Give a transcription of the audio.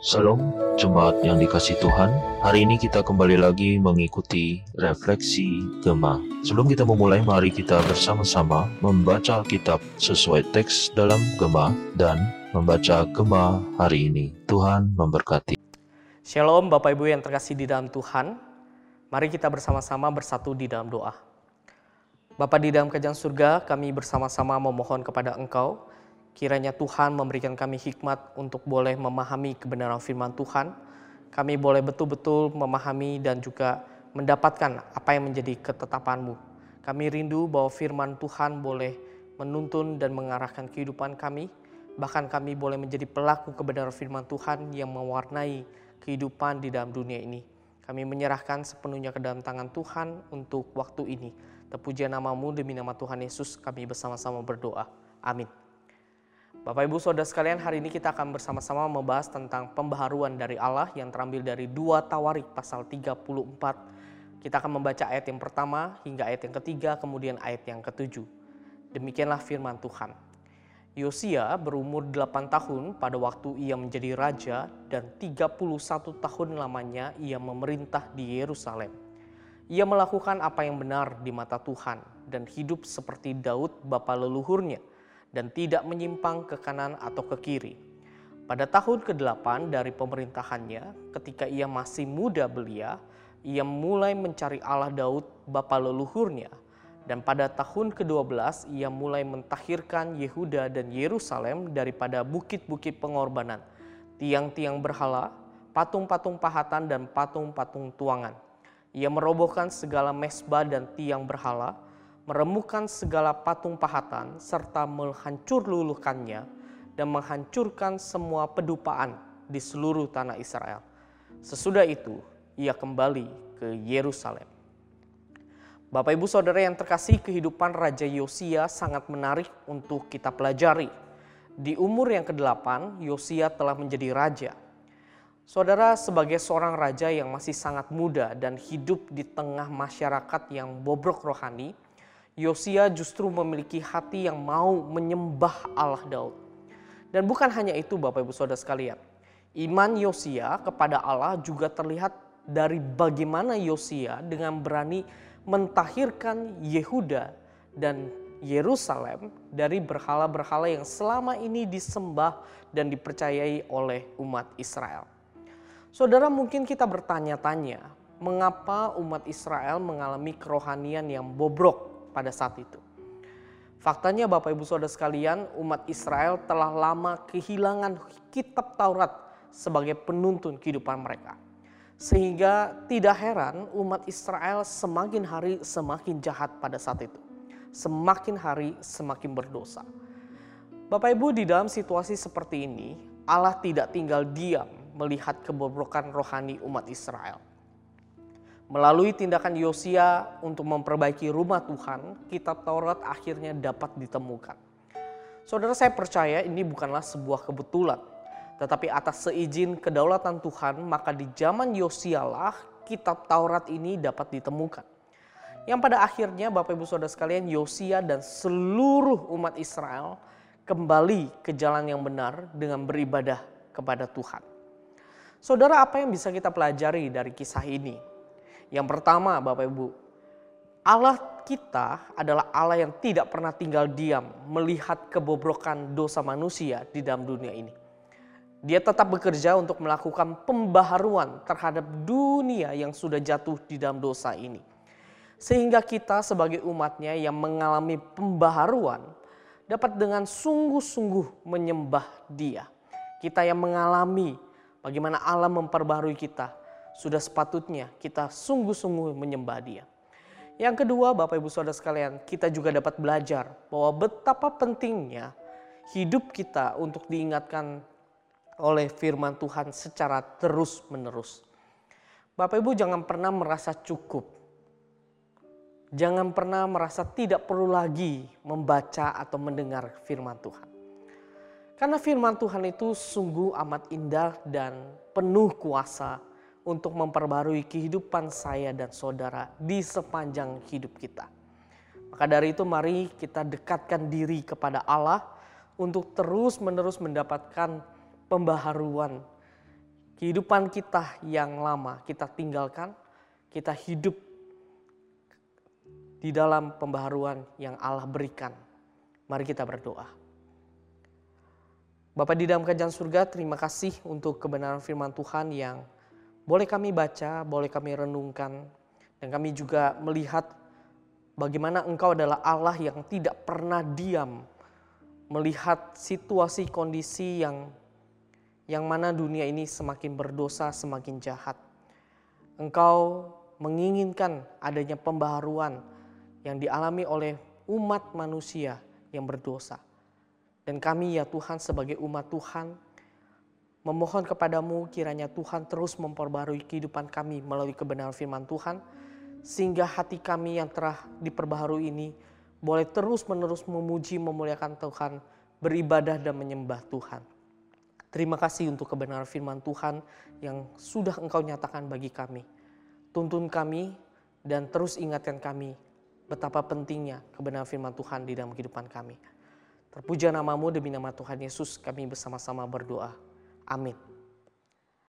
Shalom, jemaat yang dikasih Tuhan. Hari ini kita kembali lagi mengikuti refleksi Gemah. Sebelum kita memulai, mari kita bersama-sama membaca kitab sesuai teks dalam Gemah dan membaca Gemah hari ini. Tuhan memberkati. Shalom Bapak Ibu yang terkasih di dalam Tuhan. Mari kita bersama-sama bersatu di dalam doa. Bapa di dalam kerajaan surga, kami bersama-sama memohon kepada Engkau, kiranya Tuhan memberikan kami hikmat untuk boleh memahami kebenaran firman Tuhan. Kami boleh betul-betul memahami dan juga mendapatkan apa yang menjadi ketetapan-Mu. Kami rindu bahwa firman Tuhan boleh menuntun dan mengarahkan kehidupan kami. Bahkan kami boleh menjadi pelaku kebenaran firman Tuhan yang mewarnai kehidupan di dalam dunia ini. Kami menyerahkan sepenuhnya ke dalam tangan Tuhan untuk waktu ini. Terpuji nama-Mu, demi nama Tuhan Yesus kami bersama-sama berdoa. Amin. Bapak Ibu Saudara sekalian, hari ini kita akan bersama-sama membahas tentang pembaharuan dari Allah yang terambil dari 2 Tawarik pasal 34. Kita akan membaca ayat yang pertama hingga ayat yang ketiga, kemudian ayat yang ketujuh. Demikianlah firman Tuhan. Yosia berumur 8 tahun pada waktu ia menjadi raja dan 31 tahun lamanya ia memerintah di Yerusalem. Ia melakukan apa yang benar di mata Tuhan dan hidup seperti Daud bapa leluhurnya, dan tidak menyimpang ke kanan atau ke kiri. Pada tahun ke-8 dari pemerintahannya, ketika ia masih muda belia, ia mulai mencari Allah Daud bapa leluhurnya, dan pada tahun ke-12 ia mulai mentahirkan Yehuda dan Yerusalem daripada bukit-bukit pengorbanan, tiang-tiang berhala, patung-patung pahatan dan patung-patung tuangan. Ia merobohkan segala mesbah dan tiang berhala, meremukkan segala patung pahatan serta menghancur luluhkannya dan menghancurkan semua pedupaan di seluruh tanah Israel. Sesudah itu ia kembali ke Yerusalem. Bapak Ibu Saudara yang terkasih, kehidupan Raja Yosia sangat menarik untuk kita pelajari. Di umur yang ke-8 Yosia telah menjadi raja. Saudara, sebagai seorang raja yang masih sangat muda dan hidup di tengah masyarakat yang bobrok rohani, Yosia justru memiliki hati yang mau menyembah Allah Daud. Dan bukan hanya itu Bapak Ibu Saudara sekalian. Iman Yosia kepada Allah juga terlihat dari bagaimana Yosia dengan berani mentahirkan Yehuda dan Yerusalem dari berhala-berhala yang selama ini disembah dan dipercayai oleh umat Israel. Saudara, mungkin kita bertanya-tanya, mengapa umat Israel mengalami kerohanian yang bobrok pada saat itu? Faktanya Bapak Ibu Saudara sekalian, umat Israel telah lama kehilangan kitab Taurat sebagai penuntun kehidupan mereka. Sehingga tidak heran umat Israel semakin hari semakin jahat pada saat itu. Semakin hari semakin berdosa. Bapak Ibu, di dalam situasi seperti ini, Allah tidak tinggal diam melihat kebobrokan rohani umat Israel. Melalui tindakan Yosia untuk memperbaiki rumah Tuhan, kitab Taurat akhirnya dapat ditemukan. Saudara, saya percaya ini bukanlah sebuah kebetulan. Tetapi atas seizin kedaulatan Tuhan, maka di zaman Yosialah kitab Taurat ini dapat ditemukan. Yang pada akhirnya Bapak Ibu Saudara sekalian, Yosia dan seluruh umat Israel kembali ke jalan yang benar dengan beribadah kepada Tuhan. Saudara, apa yang bisa kita pelajari dari kisah ini? Yang pertama Bapak Ibu, Allah kita adalah Allah yang tidak pernah tinggal diam melihat kebobrokan dosa manusia di dalam dunia ini. Dia tetap bekerja untuk melakukan pembaharuan terhadap dunia yang sudah jatuh di dalam dosa ini. Sehingga kita sebagai umatnya yang mengalami pembaharuan dapat dengan sungguh-sungguh menyembah Dia. Kita yang mengalami bagaimana Allah memperbaharui kita, sudah sepatutnya kita sungguh-sungguh menyembah Dia. Yang kedua Bapak Ibu Saudara sekalian, kita juga dapat belajar bahwa betapa pentingnya hidup kita untuk diingatkan oleh firman Tuhan secara terus-menerus. Bapak Ibu, jangan pernah merasa cukup. Jangan pernah merasa tidak perlu lagi membaca atau mendengar firman Tuhan. Karena firman Tuhan itu sungguh amat indah dan penuh kuasa untuk memperbarui kehidupan saya dan saudara di sepanjang hidup kita. Maka dari itu mari kita dekatkan diri kepada Allah untuk terus-menerus mendapatkan pembaharuan Kehidupan kita yang lama kita tinggalkan, kita hidup di dalam pembaharuan yang Allah berikan. Mari kita berdoa. Bapa di dalam kerajaan surga, terima kasih untuk kebenaran firman Tuhan yang boleh kami baca, boleh kami renungkan. Dan kami juga melihat bagaimana Engkau adalah Allah yang tidak pernah diam. Melihat situasi kondisi yang mana dunia ini semakin berdosa, semakin jahat. Engkau menginginkan adanya pembaharuan yang dialami oleh umat manusia yang berdosa. Dan kami ya Tuhan sebagai umat Tuhan memohon kepadamu kiranya Tuhan terus memperbarui kehidupan kami melalui kebenaran firman Tuhan. Sehingga hati kami yang telah diperbaharui ini boleh terus-menerus memuji, memuliakan Tuhan, beribadah dan menyembah Tuhan. Terima kasih untuk kebenaran firman Tuhan yang sudah Engkau nyatakan bagi kami. Tuntun kami dan terus ingatkan kami betapa pentingnya kebenaran firman Tuhan di dalam kehidupan kami. Terpuja namamu, demi nama Tuhan Yesus kami bersama-sama berdoa. Amin.